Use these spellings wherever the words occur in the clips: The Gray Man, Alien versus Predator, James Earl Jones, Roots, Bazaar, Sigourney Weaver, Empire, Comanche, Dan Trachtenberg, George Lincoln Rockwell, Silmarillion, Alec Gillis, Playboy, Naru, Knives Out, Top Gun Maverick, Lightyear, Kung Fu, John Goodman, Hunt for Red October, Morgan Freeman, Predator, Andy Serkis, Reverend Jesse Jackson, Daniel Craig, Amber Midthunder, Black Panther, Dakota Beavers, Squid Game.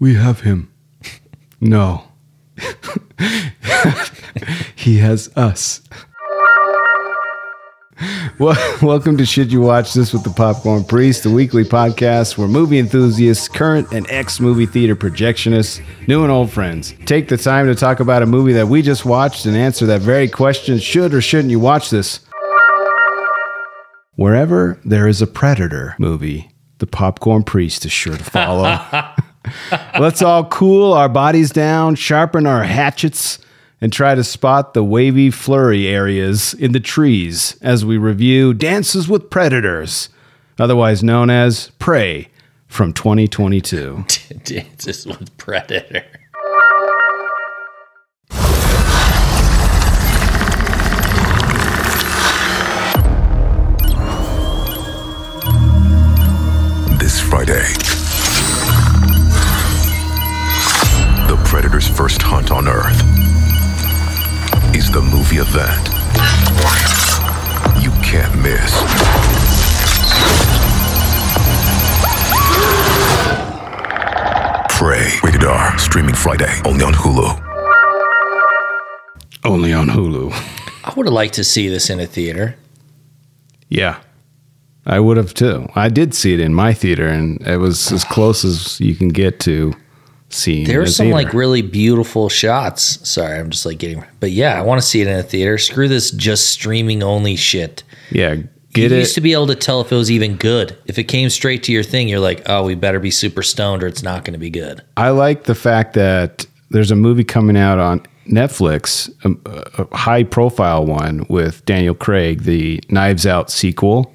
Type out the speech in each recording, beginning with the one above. We have him. No. He has us. Well, welcome to Should You Watch This with the Popcorn Priest, the weekly podcast where movie enthusiasts, current and ex-movie theater projectionists, new and old friends, take the time to talk about a movie that we just watched and answer that very question, should or shouldn't you watch this? Wherever there is a Predator movie, the Popcorn Priest is sure to follow. Let's all cool our bodies down, sharpen our hatchets, and try to spot the wavy flurry areas in the trees as we review Dances with Predators, otherwise known as Prey, from 2022. Dances with Predator. This Friday, the Predator's first hunt on Earth is the movie event you can't miss. Prey, rated R, streaming Friday, only on Hulu. Only on Hulu. I would have liked to see this in a theater. Yeah, I would have too. I did see it in my theater, and it was as close as you can get to seeing. There were some theater. Like really beautiful shots. Sorry, I'm just like getting, but yeah, I want to see it in a theater. Screw this just streaming only shit. Yeah, get it. You used to be able to tell if it was even good. If it came straight to your thing, you're like, oh, we better be super stoned or it's not going to be good. I like the fact that there's a movie coming out on Netflix, a high profile one with Daniel Craig, the Knives Out sequel.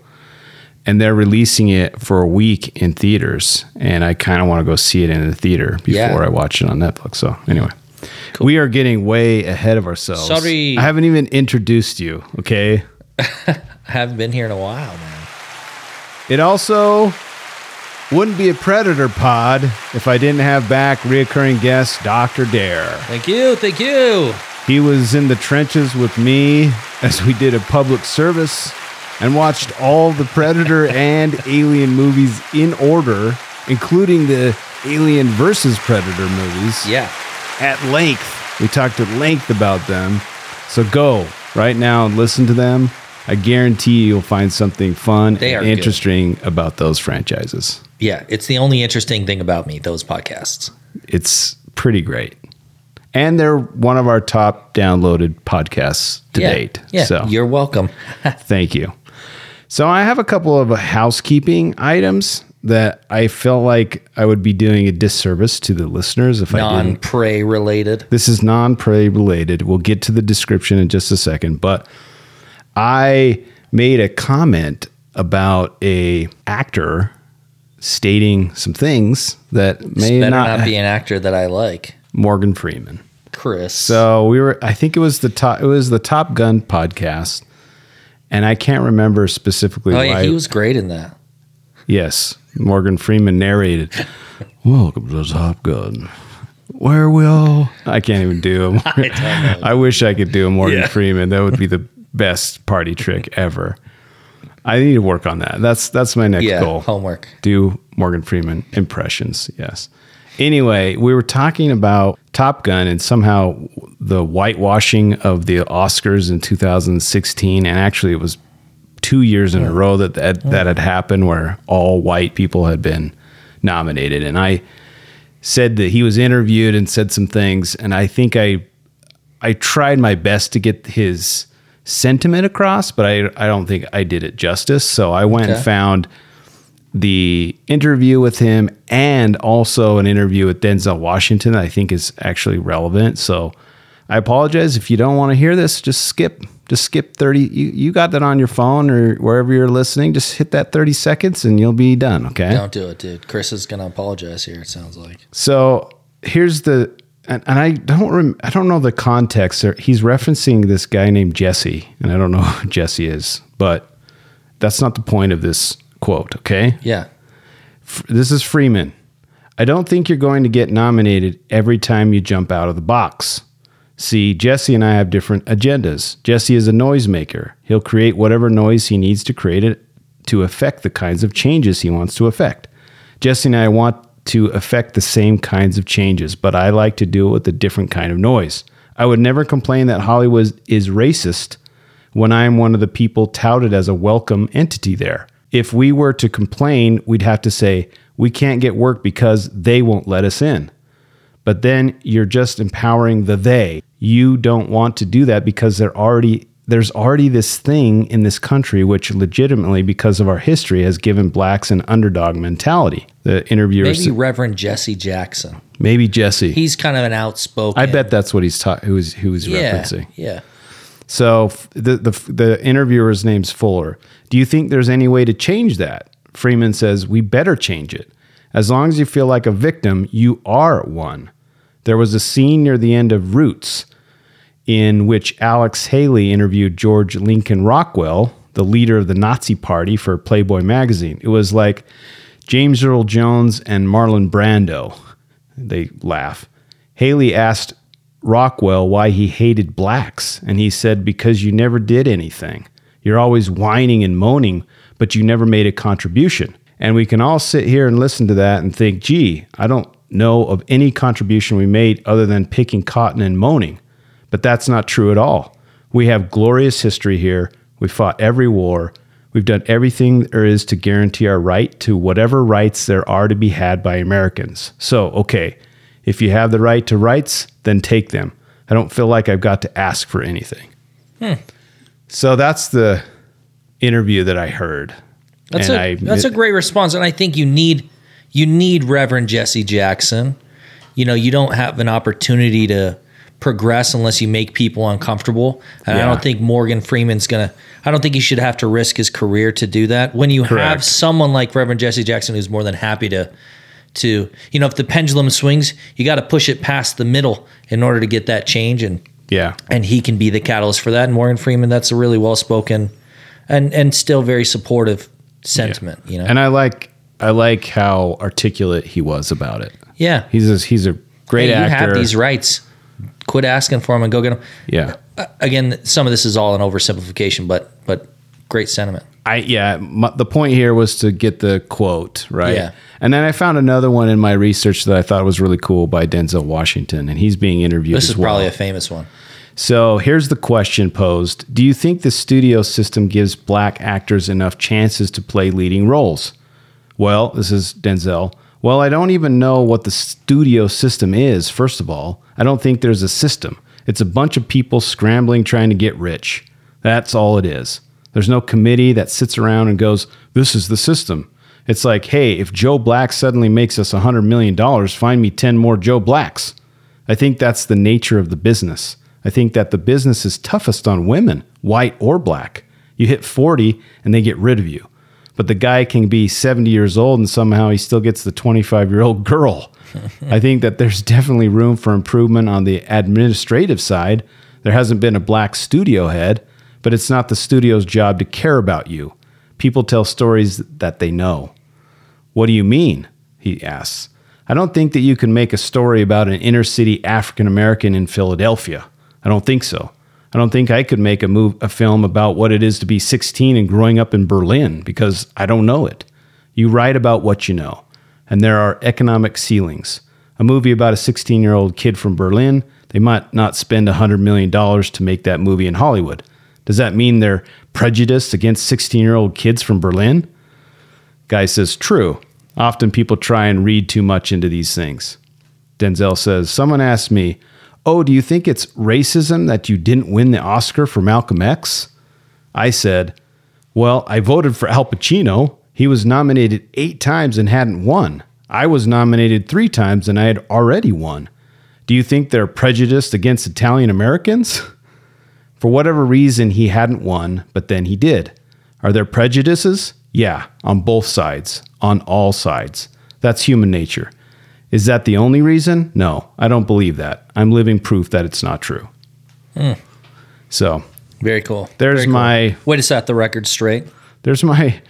And they're releasing it for a week in theaters. And I kind of want to go see it in the theater before I watch it on Netflix. So anyway, cool. We are getting way ahead of ourselves. Sorry. I haven't even introduced you, okay? I haven't been here in a while, man. It also wouldn't be a Predator pod if I didn't have back reoccurring guest, Dr. Dare. Thank you. Thank you. He was in the trenches with me as we did a public service and watched all the Predator and Alien movies in order, including the Alien versus Predator movies. Yeah. At length. We talked at length about them. So go right now and listen to them. I guarantee you'll find something fun and interesting about those franchises. Yeah, it's the only interesting thing about me, those podcasts. It's pretty great. And they're one of our top downloaded podcasts to date. Yeah, so you're welcome. Thank you. So I have a couple of housekeeping items that I feel like I would be doing a disservice to the listeners if I didn't. Non-Prey related. This is non-Prey related. We'll get to the description in just a second. But I made a comment about an actor stating some things that may not be an actor that I like. Morgan Freeman. Chris. So we were, I think it was the Top Gun podcast. And I can't remember specifically why. Oh, yeah, he was great in that. Yes. Morgan Freeman narrated, welcome to Top Gun. Where will... I can't even do him. I wish I could do a Morgan Freeman. That would be the best party trick ever. I need to work on that. That's my next goal. Homework. Do Morgan Freeman impressions. Yes. Anyway, we were talking about Top Gun and somehow the whitewashing of the Oscars in 2016. And actually, it was 2 years in a row that had happened where all white people had been nominated. And I said that he was interviewed and said some things. And I think I tried my best to get his sentiment across, but I don't think I did it justice. So I went and found the interview with him and also an interview with Denzel Washington that I think is actually relevant. So I apologize if you don't want to hear this, just skip 30. You got that on your phone or wherever you're listening, just hit that 30 seconds and you'll be done. Okay. Don't do it, dude. Chris is going to apologize here. It sounds like. So here's the, and I don't know the context. He's referencing this guy named Jesse, and I don't know who Jesse is, but that's not the point of this quote, okay? Yeah. This is Freeman. I don't think you're going to get nominated every time you jump out of the box. See, Jesse and I have different agendas. Jesse is a noisemaker. He'll create whatever noise he needs to create it to affect the kinds of changes he wants to affect. Jesse and I want to affect the same kinds of changes, but I like to do it with a different kind of noise. I would never complain that Hollywood is racist when I am one of the people touted as a welcome entity there. If we were to complain, we'd have to say, we can't get work because they won't let us in. But then you're just empowering the they. You don't want to do that because there's already this thing in this country which legitimately, because of our history, has given blacks an underdog mentality. The interviewer... Maybe Reverend Jesse Jackson. Maybe Jesse. He's kind of an outspoken... I bet that's what he's referencing. Yeah. So the interviewer's name's Fuller. Do you think there's any way to change that? Freeman says, we better change it. As long as you feel like a victim, you are one. There was a scene near the end of Roots in which Alex Haley interviewed George Lincoln Rockwell, the leader of the Nazi Party, for Playboy magazine. It was like James Earl Jones and Marlon Brando. They laugh. Haley asked Rockwell why he hated blacks, and he said, because you never did anything. You're always whining and moaning, but you never made a contribution. And we can all sit here and listen to that and think, gee, I don't know of any contribution we made other than picking cotton and moaning. But that's not true at all. We have glorious history here. We fought every war. We've done everything there is to guarantee our right to whatever rights there are to be had by Americans. So, okay, if you have the right to rights, then take them. I don't feel like I've got to ask for anything. So that's the interview that I heard. That's a great response. And I think you need Reverend Jesse Jackson. You know, you don't have an opportunity to progress unless you make people uncomfortable. And I don't think Morgan Freeman's going to, I don't think he should have to risk his career to do that. When you have someone like Reverend Jesse Jackson, who's more than happy to, you know, if the pendulum swings, you got to push it past the middle in order to get that change. And he can be the catalyst for that. And Morgan Freeman, that's a really well-spoken and still very supportive sentiment, you know. And I like how articulate he was about it. Yeah. He's a great actor. You have these rights. Quit asking for them and go get them. Yeah. Again, some of this is all an oversimplification, but great sentiment. The point here was to get the quote, right? Yeah. And then I found another one in my research that I thought was really cool by Denzel Washington, and he's being interviewed as well. This is probably a famous one. So here's the question posed. Do you think the studio system gives black actors enough chances to play leading roles? Well, this is Denzel. Well, I don't even know what the studio system is, first of all. I don't think there's a system. It's a bunch of people scrambling trying to get rich. That's all it is. There's no committee that sits around and goes, this is the system. It's like, hey, if Joe Black suddenly makes us $100 million, find me 10 more Joe Blacks. I think that's the nature of the business. I think that the business is toughest on women, white or black. You hit 40 and they get rid of you. But the guy can be 70 years old and somehow he still gets the 25-year-old girl. I think that there's definitely room for improvement on the administrative side. There hasn't been a black studio head, but it's not the studio's job to care about you. People tell stories that they know. What do you mean? He asks. I don't think that you can make a story about an inner city African American in Philadelphia. I don't think so. I don't think I could make a film about what it is to be 16 and growing up in Berlin because I don't know it. You write about what you know, and there are economic ceilings. A movie about a 16-year-old kid from Berlin, they might not spend $100 million to make that movie in Hollywood. Does that mean they're prejudiced against 16-year-old kids from Berlin? Guy says, true. Often people try and read too much into these things. Denzel says, someone asked me, oh, do you think it's racism that you didn't win the Oscar for Malcolm X? I said, well, I voted for Al Pacino. He was nominated 8 times and hadn't won. I was nominated 3 times and I had already won. Do you think they're prejudiced against Italian Americans? For whatever reason, he hadn't won, but then he did. Are there prejudices? Yeah, on both sides, on all sides. That's human nature. Is that the only reason? No, I don't believe that. I'm living proof that it's not true. So. Very cool. There's my... Way to set the record straight. There's my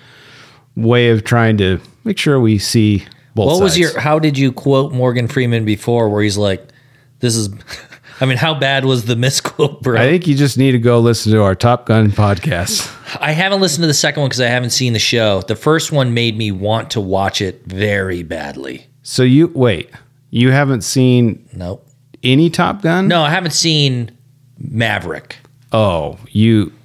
way of trying to make sure we see both sides. How did you quote Morgan Freeman before where he's like, this is... I mean, how bad was the misquote, bro? I think you just need to go listen to our Top Gun podcast. I haven't listened to the second one because I haven't seen the show. The first one made me want to watch it very badly. So you haven't seen any Top Gun? No, I haven't seen Maverick. Oh,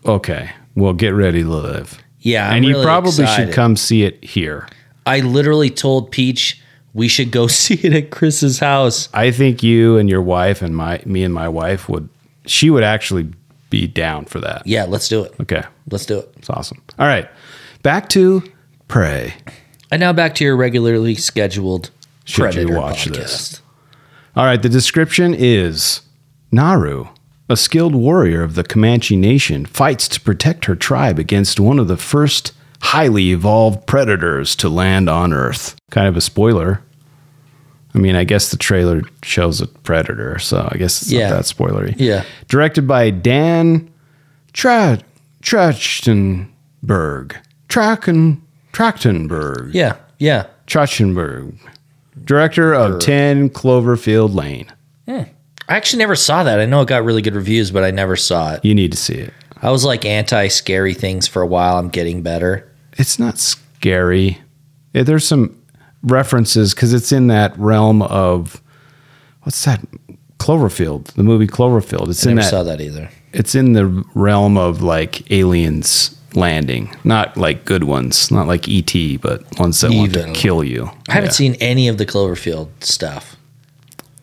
okay. Well, get ready to live. Yeah, I'm really excited. Should come see it here. I literally told Peach we should go see it at Chris's house. I think you and your wife and me and my wife would actually be down for that. Yeah, let's do it. Okay. Let's do it. It's awesome. All right. Back to Prey. And now back to your regularly scheduled Predator Should You Watch podcast. This? All right. The description is Naru, a skilled warrior of the Comanche Nation, fights to protect her tribe against one of the first highly evolved predators to land on Earth. Kind of a spoiler. I mean, I guess the trailer shows a predator, so I guess it's not that spoilery. Yeah. Directed by Dan Trachtenberg. Trachtenberg. Yeah, yeah. Trachtenberg. Director of 10 Cloverfield Lane. Yeah. I actually never saw that. I know it got really good reviews, but I never saw it. You need to see it. I was like anti-scary things for a while. I'm getting better. It's not scary. There's some references because it's in that realm of, what's that? Cloverfield, the movie Cloverfield. I never saw that either. It's in the realm of like aliens landing. Not like good ones. Not like E.T., but ones that want to kill you. I haven't seen any of the Cloverfield stuff.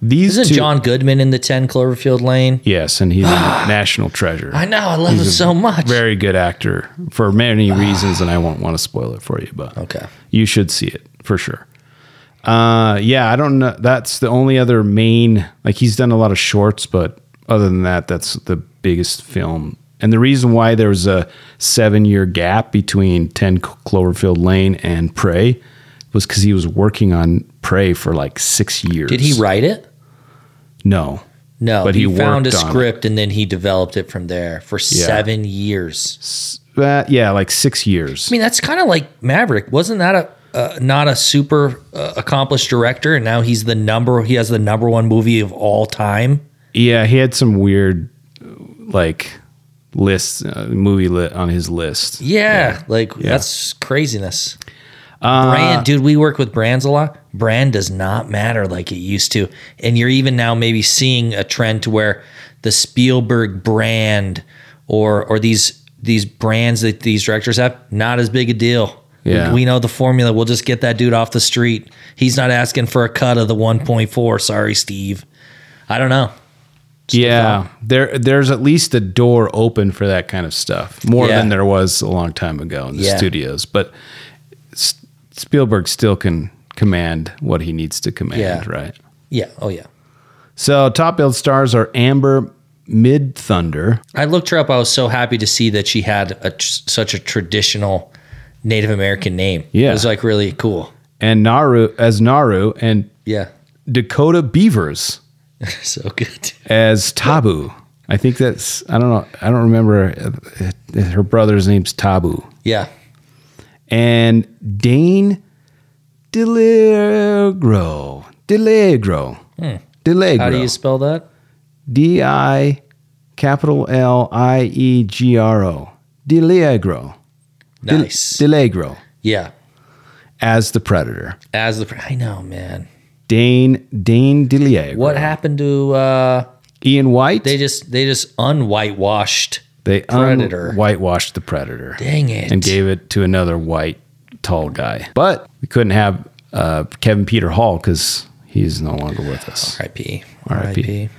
Isn't John Goodman in the 10 Cloverfield Lane? Yes, and he's a national treasure. I know, I love him so much. Very good actor for many reasons, and I won't want to spoil it for you, but you should see it for sure. I don't know. That's the only other main, like he's done a lot of shorts, but other than that, that's the biggest film. And the reason why there was a 7-year gap between 10 Cloverfield Lane and Prey was because he was working on Prey for like 6 years. Did he write it? No. But he found a script and then he developed it from there for 7 years. Like 6 years. I mean, that's kind of like Maverick. Wasn't that not a super accomplished director? And now he's he has the number one movie of all time. Yeah, he had some weird like lists, on his list. That's craziness. Brand, dude, we work with brands a lot. Brand does not matter like it used to. And you're even now maybe seeing a trend to where the Spielberg brand or these brands that these directors have, not as big a deal. Yeah. We know the formula. We'll just get that dude off the street. He's not asking for a cut of the 1.4. Sorry, Steve. I don't know. There's at least a door open for that kind of stuff. More than there was a long time ago in the studios. But Spielberg still can command what he needs to command, right? Yeah. Oh, yeah. So top billed stars are Amber Midthunder. I looked her up. I was so happy to see that she had such a traditional Native American name. Yeah. It was like really cool. And Naru and Dakota Beavers. So good. As Tabu. I think that's, I don't know. I don't remember. Her brother's name's Tabu. Yeah. And Dane DiLiegro. DiLiegro. How do you spell that? DiLiegro. DiLiegro. Nice. DiLiegro. Yeah. As the Predator. I know, man. Dane DiLiegro. What happened to Ian White? They just unwhitewashed. They whitewashed the Predator. Dang it. And gave it to another white, tall guy. But we couldn't have Kevin Peter Hall because he's no longer with us. R.I.P. R.I.P. And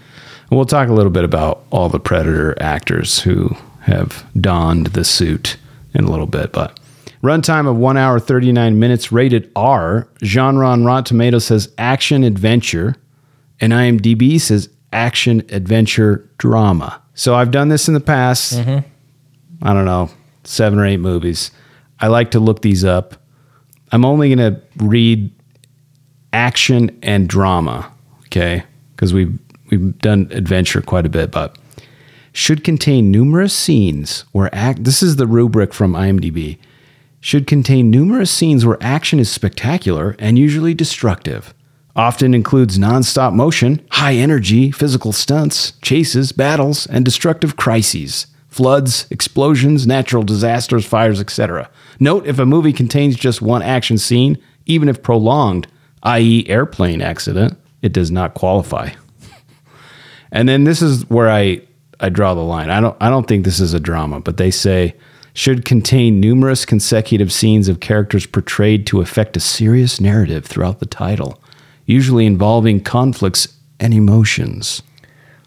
we'll talk a little bit about all the Predator actors who have donned the suit in a little bit. But runtime of 1 hour, 39 minutes, rated R. Genre on Rotten Tomatoes says action adventure. And IMDb says action adventure drama. So I've done this in the past, I don't know, 7 or 8 movies. I like to look these up. I'm only going to read action and drama, okay? Because we've done adventure quite a bit, but should contain numerous scenes where this is the rubric from IMDb. Should contain numerous scenes where action is spectacular and usually destructive. Often includes non-stop motion, high energy, physical stunts, chases, battles, and destructive crises. floods, explosions, natural disasters, fires, etc. Note, if a movie contains just one action scene, even if prolonged, i.e. airplane accident, it does not qualify. And then this is where I draw the line. I don't think this is a drama, but they say should contain numerous consecutive scenes of characters portrayed to affect a serious narrative throughout the title, usually involving conflicts and emotions.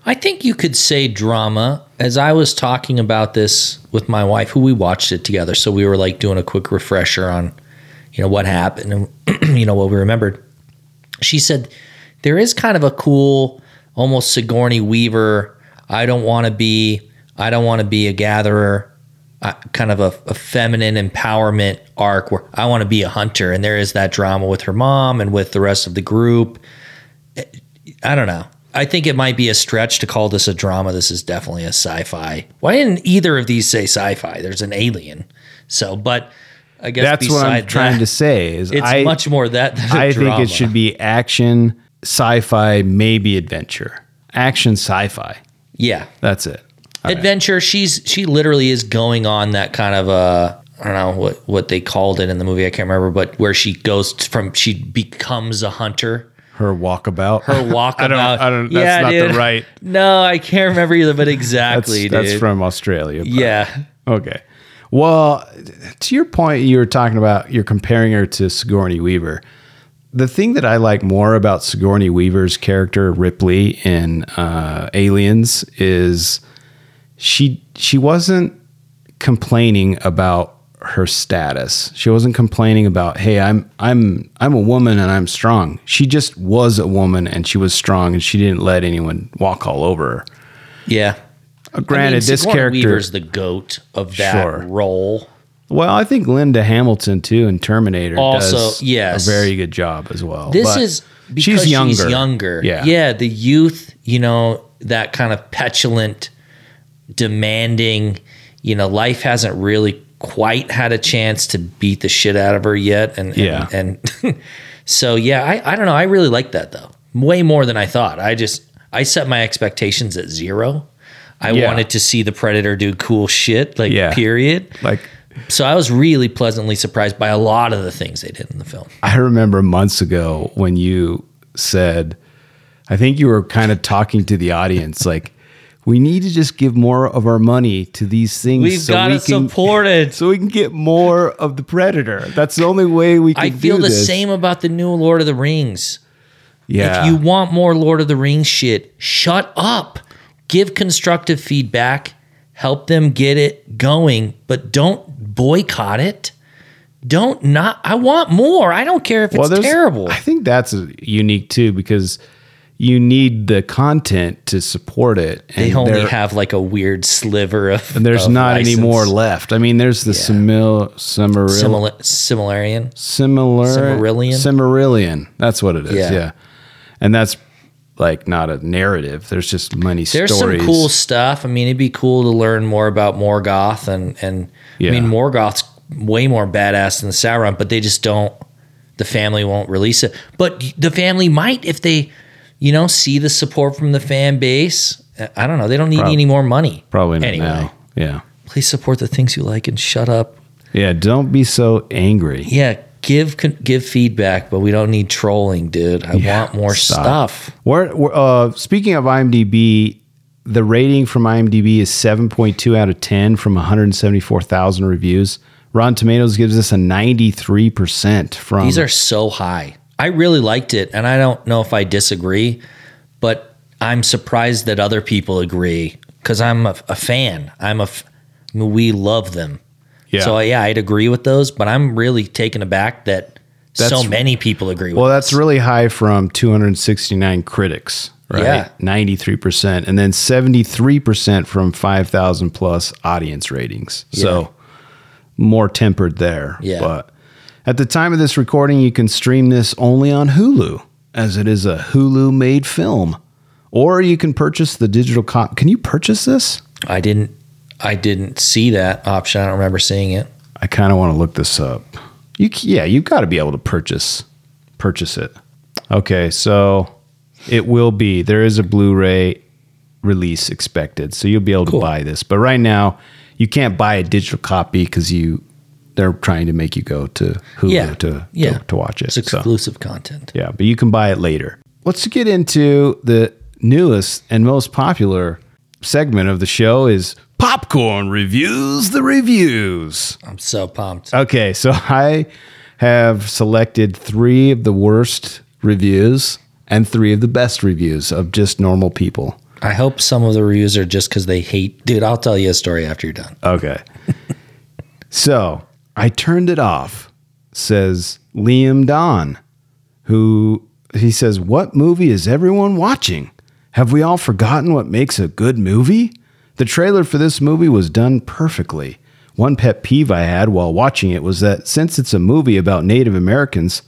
I think you could say drama. As I was talking about this with my wife, who we watched it together, so we were like doing a quick refresher on, you know, what happened and you know what we remembered. She said there is kind of a cool, almost Sigourney Weaver, I don't want to be a gatherer, kind of a feminine empowerment arc where I want to be a hunter, and there is that drama with her mom and with the rest of the group. I don't know. I think it might be a stretch to call this a drama. This is definitely a sci-fi. Why didn't either of these say sci-fi? There's an alien. So, but I guess that's what I'm trying to say. Is it's much more that than a drama. I think it should be action, sci-fi, maybe adventure. Action, sci-fi. Yeah. That's it. All adventure. Right. She literally is going on that kind of a, I don't know what they called it in the movie. I can't remember, but where she goes from, she becomes a hunter. Her walkabout. I don't. That's yeah, not dude. The right. No, I can't remember either. But exactly, that's from Australia. Probably. Yeah. Okay. Well, to your point, you were talking about you're comparing her to Sigourney Weaver. The thing that I like more about Sigourney Weaver's character Ripley in Aliens is she wasn't complaining about her status. She wasn't complaining about, hey, I'm a woman and I'm strong. She just was a woman and she was strong and she didn't let anyone walk all over her. Yeah. Granted, this character Weaver's the GOAT of that role. Well, I think Linda Hamilton too in Terminator also does a very good job as well. This but is because she's younger. Yeah. Yeah, the youth, you know, that kind of petulant, demanding, you know, life hasn't really quite had a chance to beat the shit out of her yet. And so, yeah, I don't know. I really like that though. Way more than I thought. I set my expectations at zero. I wanted to see the Predator do cool shit, period. So I was really pleasantly surprised by a lot of the things they did in the film. I remember months ago when you said, I think you were kind of talking to the audience, we need to just give more of our money to these things. We've got to support it. So we can get more of the Predator. That's the only way we can do this. I feel the same about the new Lord of the Rings. Yeah. If you want more Lord of the Rings shit, shut up. Give constructive feedback. Help them get it going. But don't boycott it. I want more. I don't care if it's terrible. I think that's unique too because you need the content to support it. And they only have a weird sliver of and there's not license. Any more left. I mean, there's the Silmarillion. That's what it is, yeah. And that's not a narrative. There's just many stories. There's some cool stuff. I mean, it'd be cool to learn more about Morgoth. And I mean, Morgoth's way more badass than Sauron, but they just don't, the family won't release it. But the family might if they... You know, see the support from the fan base. I don't know. They don't need any more money. Probably not now. Yeah. Please support the things you like and shut up. Yeah. Don't be so angry. Yeah. Give feedback, but we don't need trolling, dude. I want more stuff. We're speaking of IMDb, the rating from IMDb is 7.2 out of 10 from 174,000 reviews. Rotten Tomatoes gives us a 93% from... These are so high. I really liked it, and I don't know if I disagree, but I'm surprised that other people agree because I'm a fan. We love them. Yeah. So, I'd agree with those, but I'm really taken aback that so many people agree with them. Well, that's really high from 269 critics, right? Yeah. 93%, and then 73% from 5,000 plus audience ratings. Yeah. So, more tempered there. Yeah. But at the time of this recording, you can stream this only on Hulu, as it is a Hulu-made film. Or you can purchase the digital copy. Can you purchase this? I didn't see that option. I don't remember seeing it. I kind of want to look this up. You've got to be able to purchase it. Okay, so it will be. There is a Blu-ray release expected, so you'll be able to buy this. But right now, you can't buy a digital copy because they're trying to make you go to Hulu to watch it. It's exclusive content. Yeah, but you can buy it later. Let's get into the newest and most popular segment of the show is Popcorn Reviews the Reviews. I'm so pumped. Okay, so I have selected 3 of the worst reviews and 3 of the best reviews of just normal people. I hope some of the reviews are just because they hate. Dude, I'll tell you a story after you're done. Okay. So, I turned it off, says Liam Don, who he says, what movie is everyone watching? Have we all forgotten what makes a good movie? The trailer for this movie was done perfectly. One pet peeve I had while watching it was that since it's a movie about Native Americans,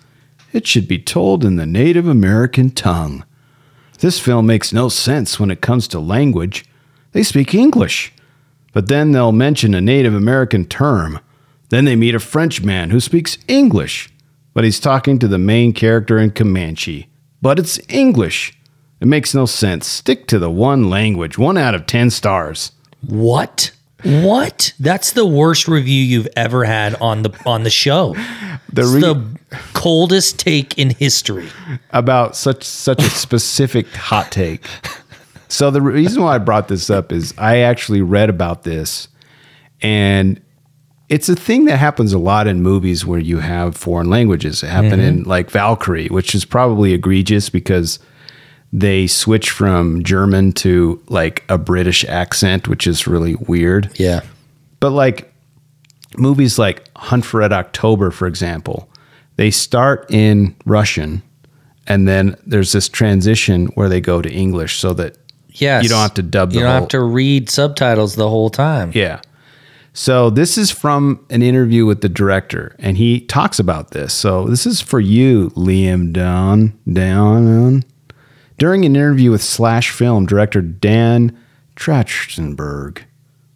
it should be told in the Native American tongue. This film makes no sense when it comes to language. They speak English, but then they'll mention a Native American term. Then they meet a Frenchman who speaks English, but he's talking to the main character in Comanche. But it's English. It makes no sense. Stick to the one language. 1 out of 10 stars. What? What? That's the worst review you've ever had on the show. The coldest take in history about such a specific hot take. So the reason why I brought this up is I actually read about this, and it's a thing that happens a lot in movies where you have foreign languages. It happened in like Valkyrie, which is probably egregious because they switch from German to like a British accent, which is really weird. Yeah. But like movies like Hunt for Red October, for example, they start in Russian and then there's this transition where they go to English so that you don't have to dub the whole... You don't have to read subtitles the whole time. Yeah. So this is from an interview with the director, and he talks about this. So this is for you, Liam Down. During an interview with Slash Film, director Dan Trachtenberg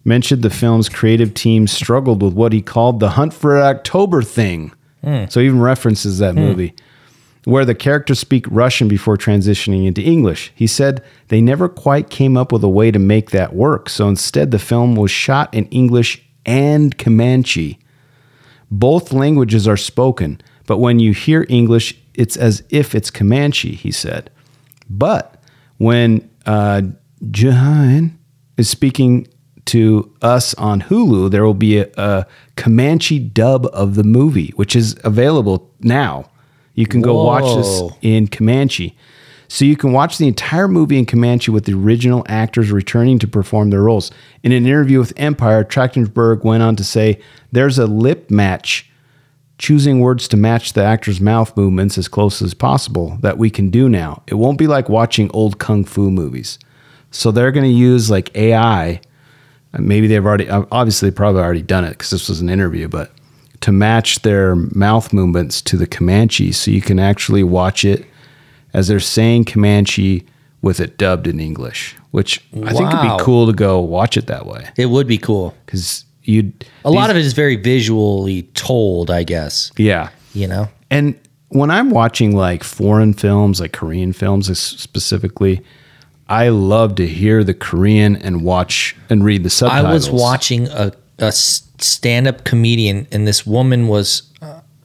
mentioned the film's creative team struggled with what he called the Hunt for October thing. So he even references that movie, where the characters speak Russian before transitioning into English. He said they never quite came up with a way to make that work, so instead the film was shot in English and Comanche. Both languages are spoken, but when you hear English, it's as if it's Comanche, he said. But when Jahan is speaking to us on Hulu, there will be a Comanche dub of the movie, which is available now. You can go watch this in Comanche. So you can watch the entire movie in Comanche with the original actors returning to perform their roles. In an interview with Empire, Trachtenberg went on to say, there's a lip match, choosing words to match the actor's mouth movements as close as possible, that we can do now. It won't be like watching old kung fu movies. So they're going to use like AI. Maybe they've already, obviously probably already done it because this was an interview, but to match their mouth movements to the Comanche. So you can actually watch it as they're saying Comanche with it dubbed in English, which I think would be cool to go watch it that way. It would be cool. Because lot of it is very visually told, I guess. Yeah. You know? And when I'm watching like foreign films, like Korean films specifically, I love to hear the Korean and watch and read the subtitles. I was watching a stand-up comedian, and this woman was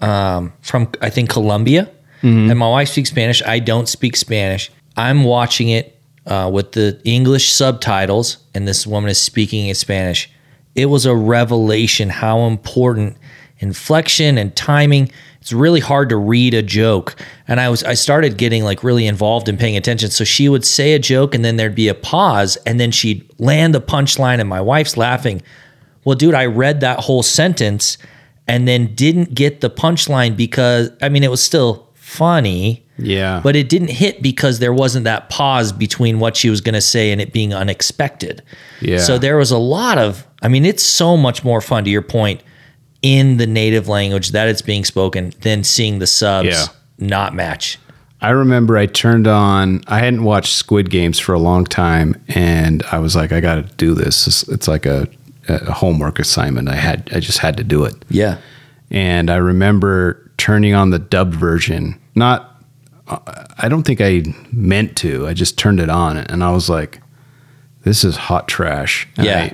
from, I think, Colombia. And my wife speaks Spanish. I don't speak Spanish. I'm watching it with the English subtitles, and this woman is speaking in Spanish. It was a revelation how important inflection and timing. It's really hard to read a joke. And I started getting like really involved in paying attention. So she would say a joke and then there'd be a pause and then she'd land the punchline and my wife's laughing. Well, dude, I read that whole sentence and then didn't get the punchline because, I mean, it was still funny. Yeah. But it didn't hit because there wasn't that pause between what she was going to say and it being unexpected. Yeah. So there was a lot of, I mean, it's so much more fun, to your point, in the native language that it's being spoken than seeing the subs not match. I remember I turned on, I hadn't watched Squid Games for a long time, and I was like, I got to do this. It's like a homework assignment. I just had to do it. Yeah. And I remember turning on the dubbed version, not... I don't think I meant to. I just turned it on and I was like, this is hot trash. And I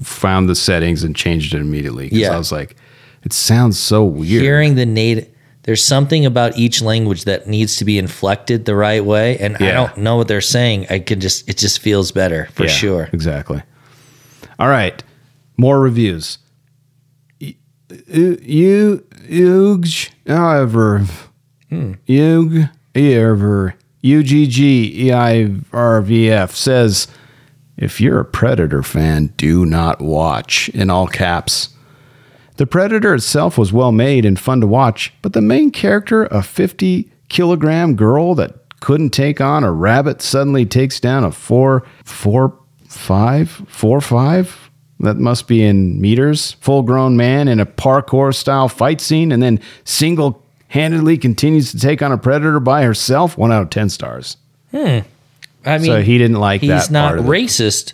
found the settings and changed it immediately. Yeah. I was like, it sounds so weird. Hearing the native, there's something about each language that needs to be inflected the right way. And I don't know what they're saying. It just feels better for sure. Exactly. All right. More reviews. UGGEIRVF says, if you're a Predator fan, do not watch, in all caps. The Predator itself was well made and fun to watch, but the main character, a 50-kilogram girl that couldn't take on a rabbit, suddenly takes down a 4.45 that must be in meters, full-grown man in a parkour-style fight scene, and then single-handedly continues to take on a Predator by herself. 1 out of 10 stars. I mean, so he didn't like that. He's not racist.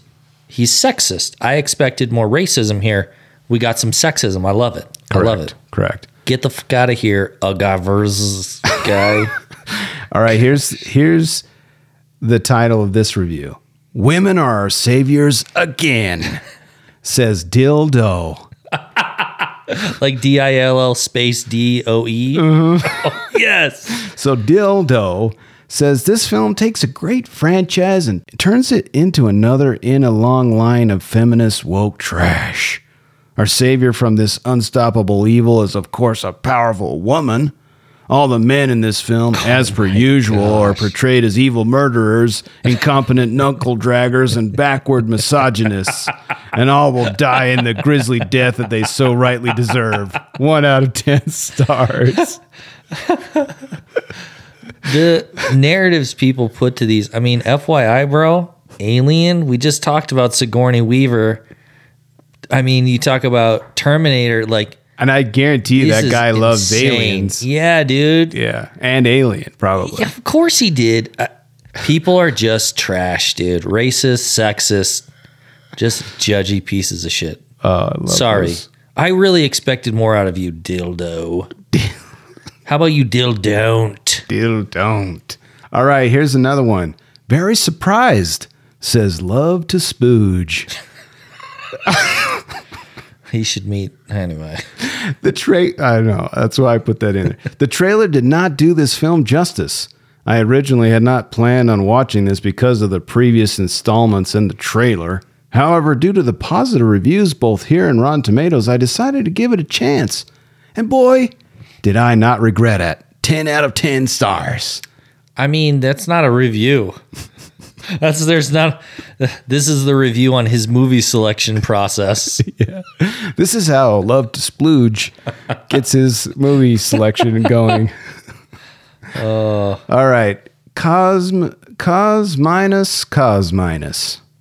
He's sexist. I expected more racism here. We got some sexism. I love it. Correct. I love it. Correct. Get the fuck out of here, versus guy. All right, here's the title of this review. Women are our saviors again, says dildo. Like D-I-L-L space D-O-E? Oh, yes. So dildo says, this film takes a great franchise and turns it into another in a long line of feminist woke trash. Our savior from this unstoppable evil is, of course, a powerful woman. All the men in this film, as per usual, are portrayed as evil murderers, incompetent knuckle-draggers, and backward misogynists. And all will die in the grisly death that they so rightly deserve. 1 out of 10 stars. The narratives people put to these, I mean, FYI, bro, Alien, we just talked about Sigourney Weaver. I mean, you talk about Terminator, like... And I guarantee you that guy loves Aliens. Yeah, dude. Yeah, and Alien, probably. Yeah, of course he did. People are just trash, dude. Racist, sexist, just judgy pieces of shit. Sorry. This. I really expected more out of you, dildo. How about you dill-don't? Dill-don't. All right, here's another one. Very surprised, says love to spooge. He should meet, anyway. I know, that's why I put that in there. The trailer did not do this film justice. I originally had not planned on watching this because of the previous installments and the trailer. However, due to the positive reviews both here and Rotten Tomatoes, I decided to give it a chance. And boy... did I not regret it? 10 out of 10 stars. I mean, that's not a review. This is the review on his movie selection process. Yeah. This is how Love to Splooge gets his movie selection going. All right. Cosminus.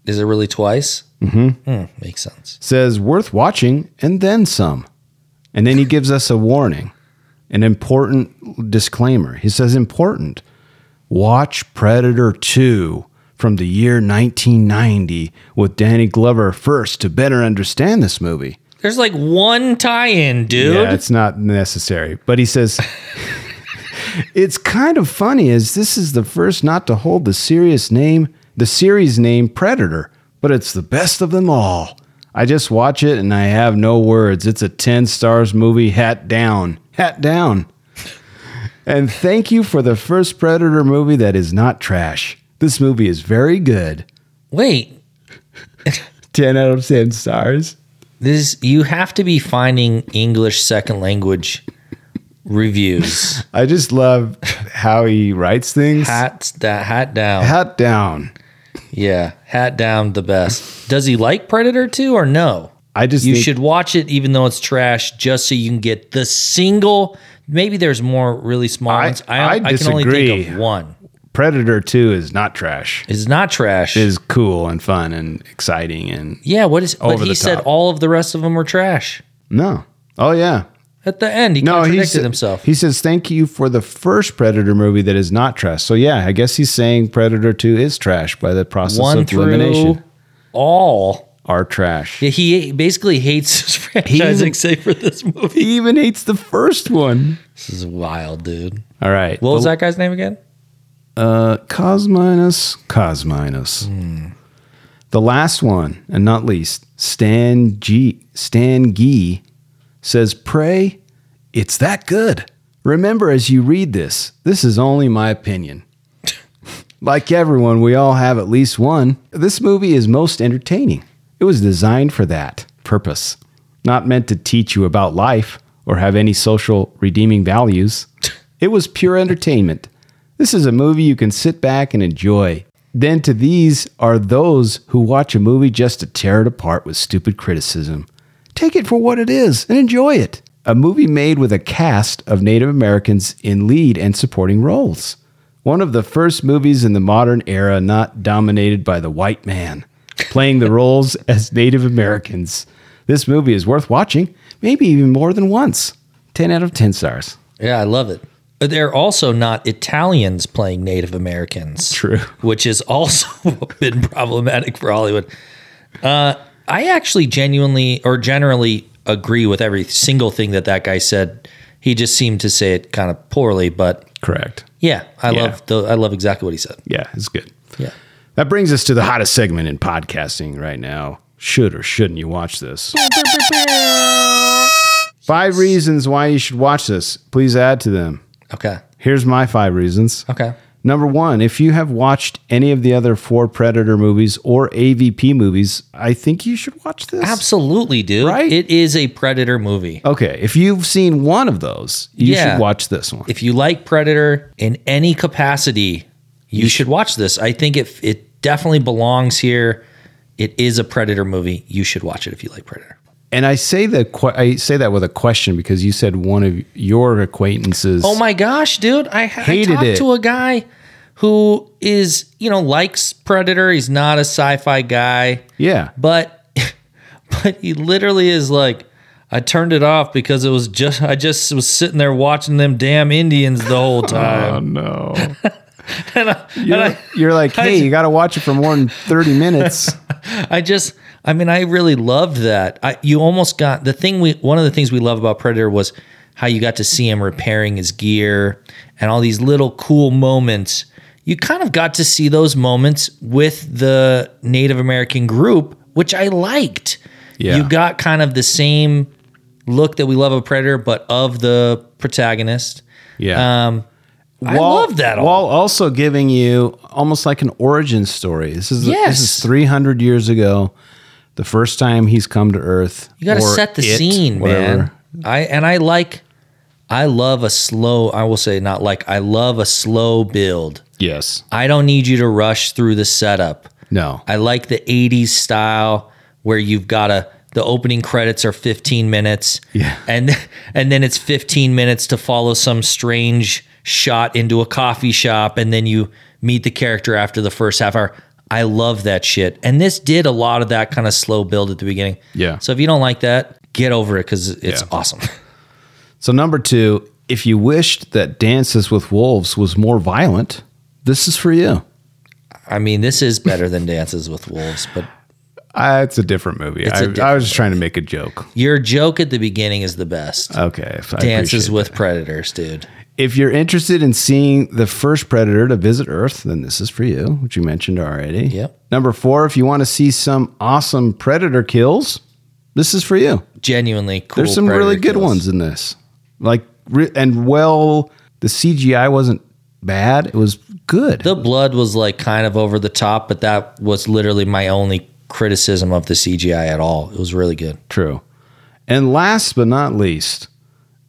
Is it really twice? Mm-hmm. Makes sense. Says, worth watching and then some. And then he gives us a warning. An important disclaimer. He says, important. Watch Predator 2 from the year 1990 with Danny Glover first to better understand this movie. There's like one tie-in, dude. Yeah, it's not necessary. But he says, it's kind of funny as this is the first not to hold the series name Predator, but it's the best of them all. I just watch it and I have no words. It's a 10 stars movie, hat down. Hat down. And thank you for the first Predator movie that is not trash. This movie is very good. Wait. 10 out of 10 stars. You have to be finding English second language reviews. I just love how he writes things. Hat down. Hat down. Yeah, hat down the best. Does he like Predator 2 or no? You should watch it even though it's trash, just so you can get the single. Maybe there's more really small ones. I can only think of one. Predator 2 is not trash. It's not trash. It is cool and fun and exciting and but he said all of the rest of them were trash. No. Oh yeah. At the end, he contradicted himself. He says, thank you for the first Predator movie that is not trash. So yeah, I guess he's saying Predator 2 is trash by the process of elimination. All are trash. Yeah, he basically hates his franchise except for this movie. He even hates the first one. This is wild, dude. All right. What was that guy's name again? Cosminus. The last one, and not least, Stan Gee says, Prey, it's that good. Remember, as you read this, this is only my opinion. Like everyone, we all have at least one. This movie is most entertaining. It was designed for that purpose, not meant to teach you about life or have any social redeeming values. It was pure entertainment. This is a movie you can sit back and enjoy. Then to these are those who watch a movie just to tear it apart with stupid criticism. Take it for what it is and enjoy it. A movie made with a cast of Native Americans in lead and supporting roles. One of the first movies in the modern era not dominated by the white man playing the roles as Native Americans. This movie is worth watching, maybe even more than once. 10 out of 10 stars. Yeah, I love it. They're also not Italians playing Native Americans. True. Which has also been problematic for Hollywood. I actually genuinely or generally agree with every single thing that guy said. He just seemed to say it kind of poorly, but... Correct. Yeah, I love exactly what he said. Yeah, it's good. Yeah. That brings us to the hottest segment in podcasting right now. Should or shouldn't you watch this? 5 reasons why you should watch this. Please add to them. Okay. Here's my 5 reasons. Okay. Number 1, if you have watched any of the other 4 Predator movies or AVP movies, I think you should watch this. Absolutely, dude. Right? It is a Predator movie. Okay. If you've seen one of those, you should watch this one. If you like Predator in any capacity, you should watch this. I think it definitely belongs here. It is a Predator movie. You should watch it if you like Predator. And I say that with a question because you said one of your acquaintances. Oh my gosh, dude! I talked to a guy who is, likes Predator. He's not a sci-fi guy. Yeah, but he literally is like, I turned it off because it was I just was sitting there watching them damn Indians the whole time. Oh no. You're like, hey, you got to watch it for more than 30 minutes. I really loved that. One of the things we love about Predator was how you got to see him repairing his gear and all these little cool moments. You kind of got to see those moments with the Native American group, which I liked. Yeah. You got kind of the same look that we love of Predator, but of the protagonist. Yeah. I love that all. While also giving you almost like an origin story. This is 300 years ago, the first time he's come to Earth. You got to set the scene, whatever. Man. I love a slow build. Yes. I don't need you to rush through the setup. No. I like the 80s style where you've got the opening credits are 15 minutes. Yeah. And then it's 15 minutes to follow some strange shot into a coffee shop, and then you meet the character after the first half hour. I love that shit. And this did a lot of that kind of slow build at the beginning. Yeah. So if you don't like that, get over it because it's awesome. So number 2, if you wished that Dances with Wolves was more violent, this is for you. I mean, this is better than Dances with Wolves, but... it's a different movie. I was just trying to make a joke. Your joke at the beginning is the best. Okay. Dances with Predators, dude. If you're interested in seeing the first Predator to visit Earth, then this is for you, which you mentioned already. Yep. Number 4, if you want to see some awesome Predator kills, this is for you. Genuinely cool. There's some really good ones in this. The CGI wasn't bad. It was good. The blood was kind of over the top, but that was literally my only criticism of the CGI at all. It was really good. True. And last but not least,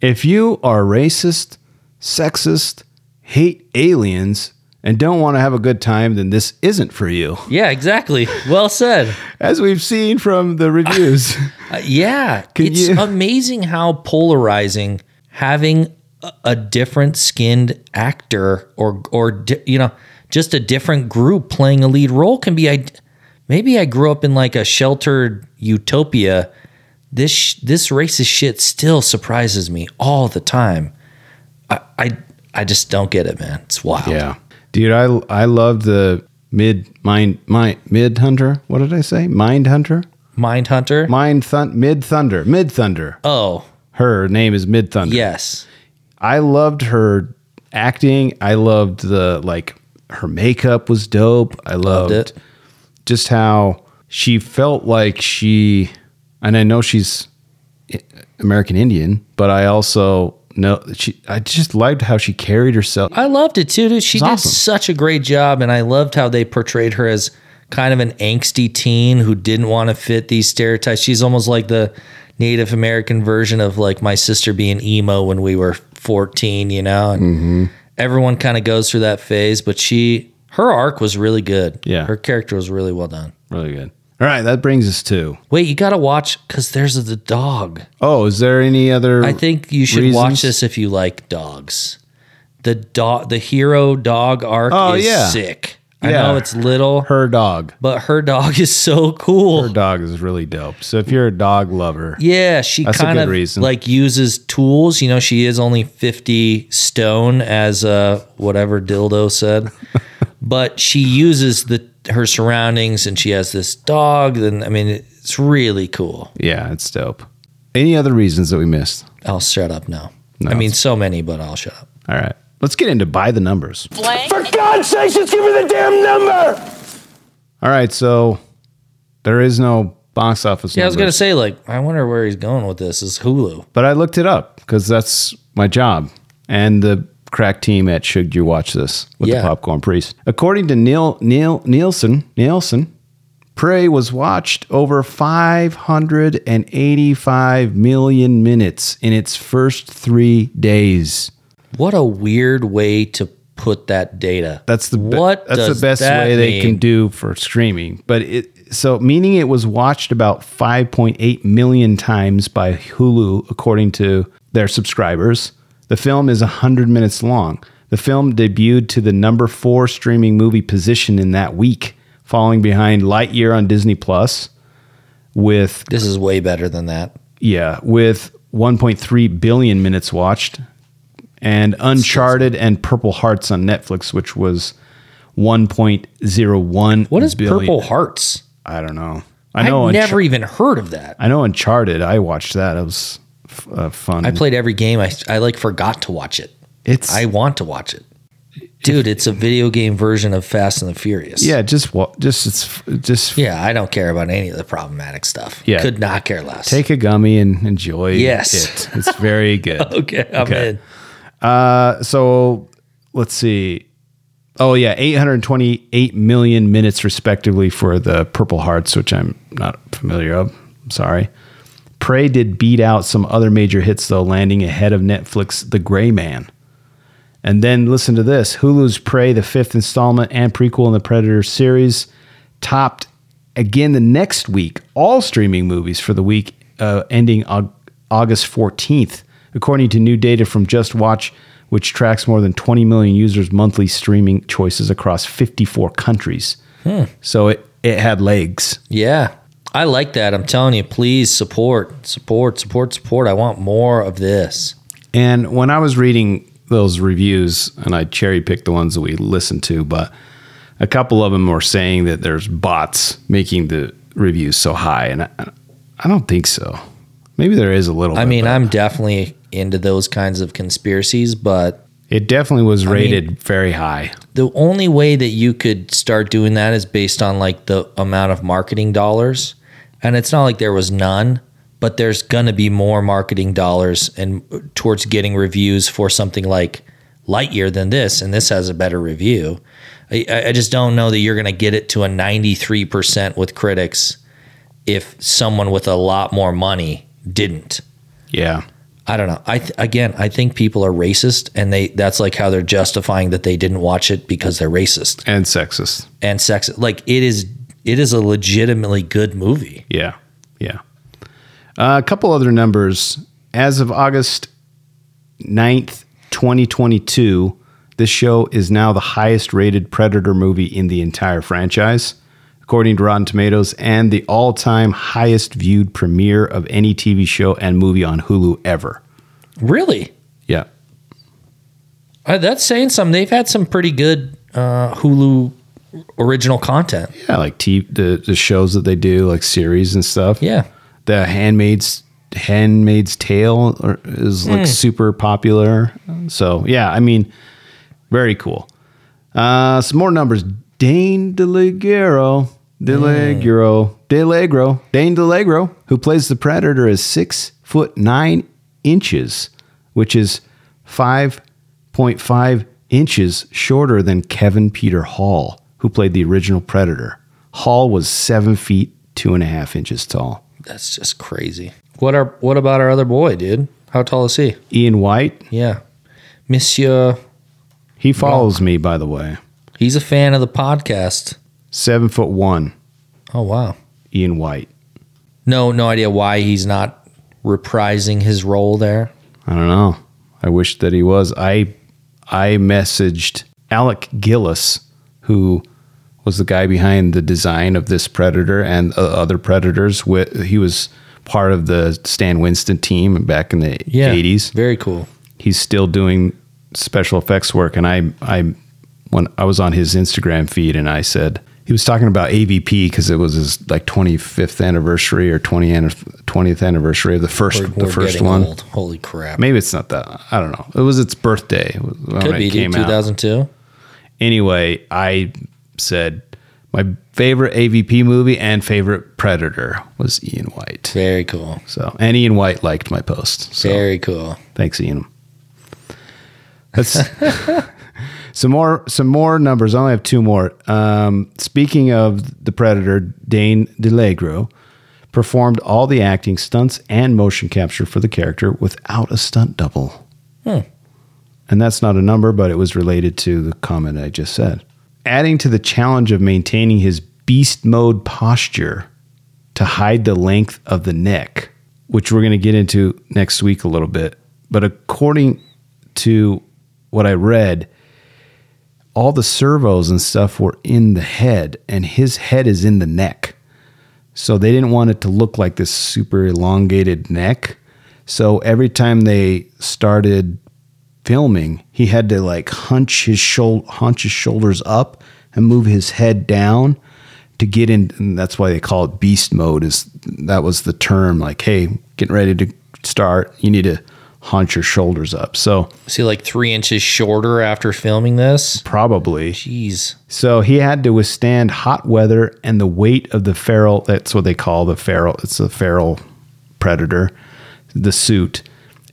if you are racist, sexist, hate aliens, and don't want to have a good time, then this isn't for you. Yeah, exactly. Well said. As we've seen from the reviews. It's amazing how polarizing having a different skinned actor or just a different group playing a lead role can be. Maybe I grew up in a sheltered utopia. This racist shit still surprises me all the time. I just don't get it, man. It's wild. Yeah, dude. I love the Midthunder. What did I say? Midthunder. Oh, her name is Midthunder. Yes, I loved her acting. I loved her makeup was dope. I loved it. Just how she felt like she, and I know she's American Indian, but I also know she, I just liked how she carried herself. I loved it too, dude. She did such a great job, and I loved how they portrayed her as kind of an angsty teen who didn't want to fit these stereotypes. She's almost like the Native American version of like my sister being emo when we were 14, you know, and everyone kind of goes through that phase, but her arc was really good. Yeah. Her character was really well done. Really good. All right. That brings us to, wait, you got to watch, cause there's the dog. Oh, is there any other? I think you should watch this if you like dogs. The hero dog arc is sick. Yeah. I know it's little. Her dog. But her dog is so cool. Her dog is really dope. So if you're a dog lover. Yeah, she kind of like uses tools. You know, she is only 50 stone as whatever dildo said. But she uses her surroundings, and she has this dog. And I mean, it's really cool. Yeah, it's dope. Any other reasons that we missed? I'll shut up now. No. I mean, so many, but I'll shut up. All right. Let's get into By the Numbers. Blank. For God's sake, just give me the damn number! All right, so there is no box office numbers. I was going to say, like, I wonder where he's going with this. It's Hulu. But I looked it up, because that's my job. And the crack team at Should You Watch This with the Popcorn Priest. According to Nielsen, Prey was watched over 585 million minutes in its first 3 days. What a weird way to put that data. That's the best way they can do for streaming. But meaning it was watched about 5.8 million times by Hulu, according to their subscribers. The film is 100 minutes long. The film debuted to the number 4 streaming movie position in that week, following behind Lightyear on Disney Plus. This is way better than that. Yeah, with 1.3 billion minutes watched. And Uncharted and Purple Hearts on Netflix, which was 1.01. What is billion. Purple Hearts? I don't know. I've never even heard of that. I know Uncharted. I watched that. It was fun. I played every game. I like forgot to watch it. I want to watch it, dude. It's a video game version of Fast and the Furious. Yeah, just. Yeah, I don't care about any of the problematic stuff. Yeah, could not care less. Take a gummy and enjoy. Yes, it's very good. Okay, I'm in. So let's see. Oh yeah. 828 million minutes respectively for the Purple Hearts, which I'm not familiar of. I'm sorry. Prey did beat out some other major hits though, landing ahead of Netflix, The Gray Man. And then listen to this. Hulu's Prey, the 5th installment and prequel in the Predator series, topped again the next week, all streaming movies for the week, ending August 14th. According to new data from Just Watch, which tracks more than 20 million users' monthly streaming choices across 54 countries. So it had legs. Yeah. I like that. I'm telling you, please support. I want more of this. And when I was reading those reviews, and I cherry-picked the ones that we listened to, but a couple of them were saying that there's bots making the reviews so high, and I don't think so. Maybe there is a little bit. I mean, I'm definitely into those kinds of conspiracies, but it definitely was rated very high. The only way that you could start doing that is based on like the amount of marketing dollars. And it's not like there was none, but there's going to be more marketing dollars and towards getting reviews for something like Lightyear than this. And this has a better review. I just don't know that you're going to get it to a 93% with critics if someone with a lot more money didn't. Yeah. I don't know. I think people are racist, and that's like how they're justifying that they didn't watch it, because they're racist and sexist. Like it is a legitimately good movie. Yeah. Yeah. A couple other numbers. As of August 9th, 2022, this show is now the highest rated Predator movie in the entire franchise, according to Rotten Tomatoes, and the all-time highest viewed premiere of any TV show and movie on Hulu ever. Really? Yeah. That's saying something. They've had some pretty good Hulu original content. Yeah, like the shows that they do, like series and stuff. Yeah. The Handmaid's Tale is like super popular. So, yeah, I mean, very cool. Some more numbers. Dane DiLiegro, Dane DiLiegro, who plays the Predator, is 6'9", which is 5.5 inches shorter than Kevin Peter Hall, who played the original Predator. Hall was 7'2.5" tall. That's just crazy. What about our other boy, dude? How tall is he? Ian White? Yeah. Monsieur. He follows me, by the way. He's a fan of the podcast. 7'1". Oh, wow. Ian White. No idea why he's not reprising his role there. I don't know. I wish that he was. I messaged Alec Gillis, who was the guy behind the design of this Predator and other Predators. He was part of the Stan Winston team back in the 80s. Very cool. He's still doing special effects work. And when I was on his Instagram feed, and I said, he was talking about AVP because it was his 25th anniversary or 20th anniversary of the first one. Old. Holy crap. Maybe it's not that. I don't know. It was its birthday. Could be 2002. Out. Anyway, I said my favorite AVP movie and favorite Predator was Ian White. Very cool. So, and Ian White liked my post. So. Very cool. Thanks, Ian. That's some more numbers. I only have two more. Speaking of the Predator, Dane DiLiegro performed all the acting, stunts, and motion capture for the character without a stunt double. And that's not a number, but it was related to the comment I just said. Adding to the challenge of maintaining his beast mode posture to hide the length of the neck, which we're going to get into next week a little bit. But according to what I read, all the servos and stuff were in the head, and his head is in the neck. So they didn't want it to look like this super elongated neck. So every time they started filming, he had to hunch his shoulders up and move his head down to get in. And that's why they call it beast mode. That was the term, hey, getting ready to start, you need to hunch your shoulders up. So is he 3 inches shorter after filming this? Probably. Jeez. So he had to withstand hot weather and the weight of the feral. That's what they call the feral. It's a feral predator, the suit.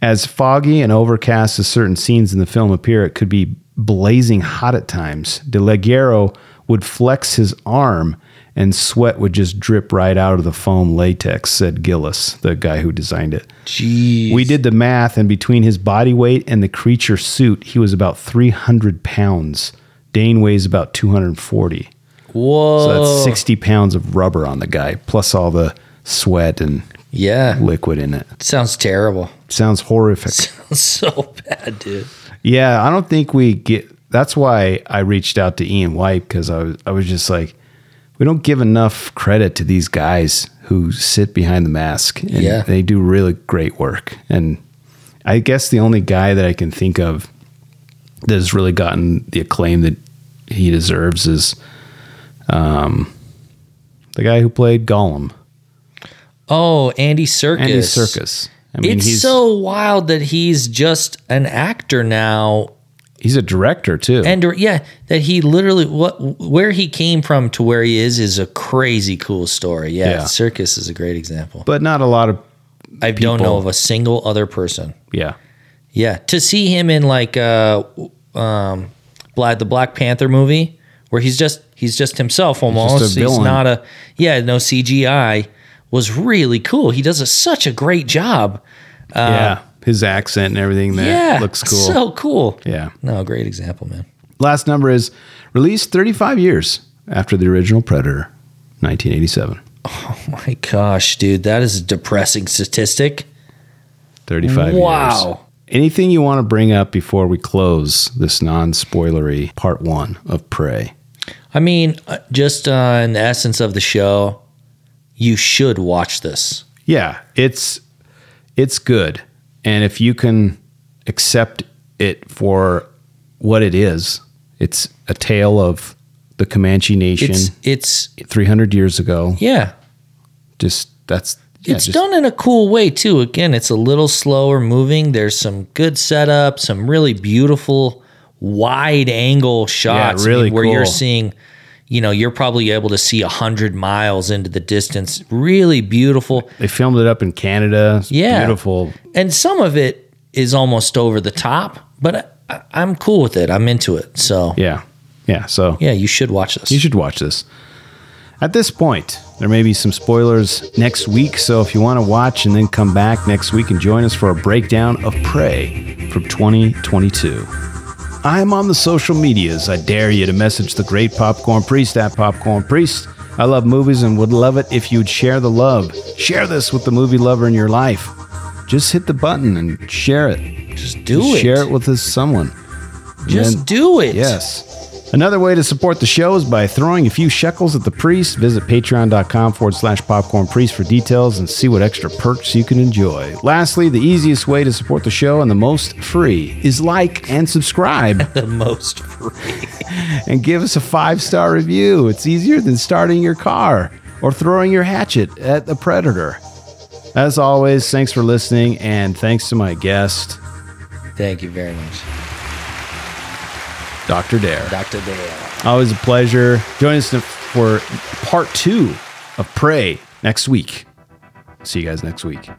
As foggy and overcast as certain scenes in the film appear, it could be blazing hot at times. DiLiegro would flex his arm and sweat would just drip right out of the foam latex, said Gillis, the guy who designed it. Jeez. We did the math, and between his body weight and the creature suit, he was about 300 pounds. Dane weighs about 240. Whoa. So that's 60 pounds of rubber on the guy, plus all the sweat and liquid in it. Sounds terrible. Sounds horrific. Sounds so bad, dude. Yeah, I don't think we get... That's why I reached out to Ian White, because I was just like, we don't give enough credit to these guys who sit behind the mask, and they do really great work. And I guess the only guy that I can think of that has really gotten the acclaim that he deserves is the guy who played Gollum. Oh, Andy Serkis. Andy Serkis. I mean, it's so wild that he's just an actor now. He's a director too. And that he literally where he came from to where he is a crazy cool story. Yeah. Serkis is a great example. But not a lot of I people. Don't know of a single other person. Yeah. Yeah, to see him in the Black Panther movie where he's just himself almost. He's just a villain. He's not no CGI was really cool. He does such a great job. His accent and everything there looks cool. So cool. Yeah. No, great example, man. Last number is released 35 years after the original Predator, 1987. Oh my gosh, dude. That is a depressing statistic. 35 years. Wow. Anything you want to bring up before we close this non-spoilery part one of Prey? I mean, just in the essence of the show, you should watch this. Yeah, it's good. And if you can accept it for what it is, it's a tale of the Comanche Nation. It's 300 years ago. Yeah. Done in a cool way, too. Again, it's a little slower moving. There's some good setup, some really beautiful wide angle shots. Yeah, really cool. Where you're seeing... you know, you're probably able to see 100 miles into the distance. Really beautiful. They filmed it up in Canada. It's beautiful. And some of it is almost over the top, but I'm cool with it. I'm into it. So yeah, you should watch this. You should watch this. At this point, there may be some spoilers next week, so if you want to watch and then come back next week and join us for a breakdown of Prey from 2022. I'm on the social medias. I dare you to message the great Popcorn Priest at Popcorn Priest. I love movies and would love it if you'd share the love. Share this with the movie lover in your life. Just hit the button and share it. Just do it. Share it with someone. Just do it. Yes. Another way to support the show is by throwing a few shekels at the priest. Visit patreon.com/popcornpriest for details and see what extra perks you can enjoy. Lastly, the easiest way to support the show and the most free is like and subscribe. The most free. And give us a 5-star review. It's easier than starting your car or throwing your hatchet at the Predator. As always, thanks for listening, and thanks to my guest. Thank you very much. Dr. Dare. Dr. Dare. Always a pleasure. Join us for part 2 of Prey next week. See you guys next week.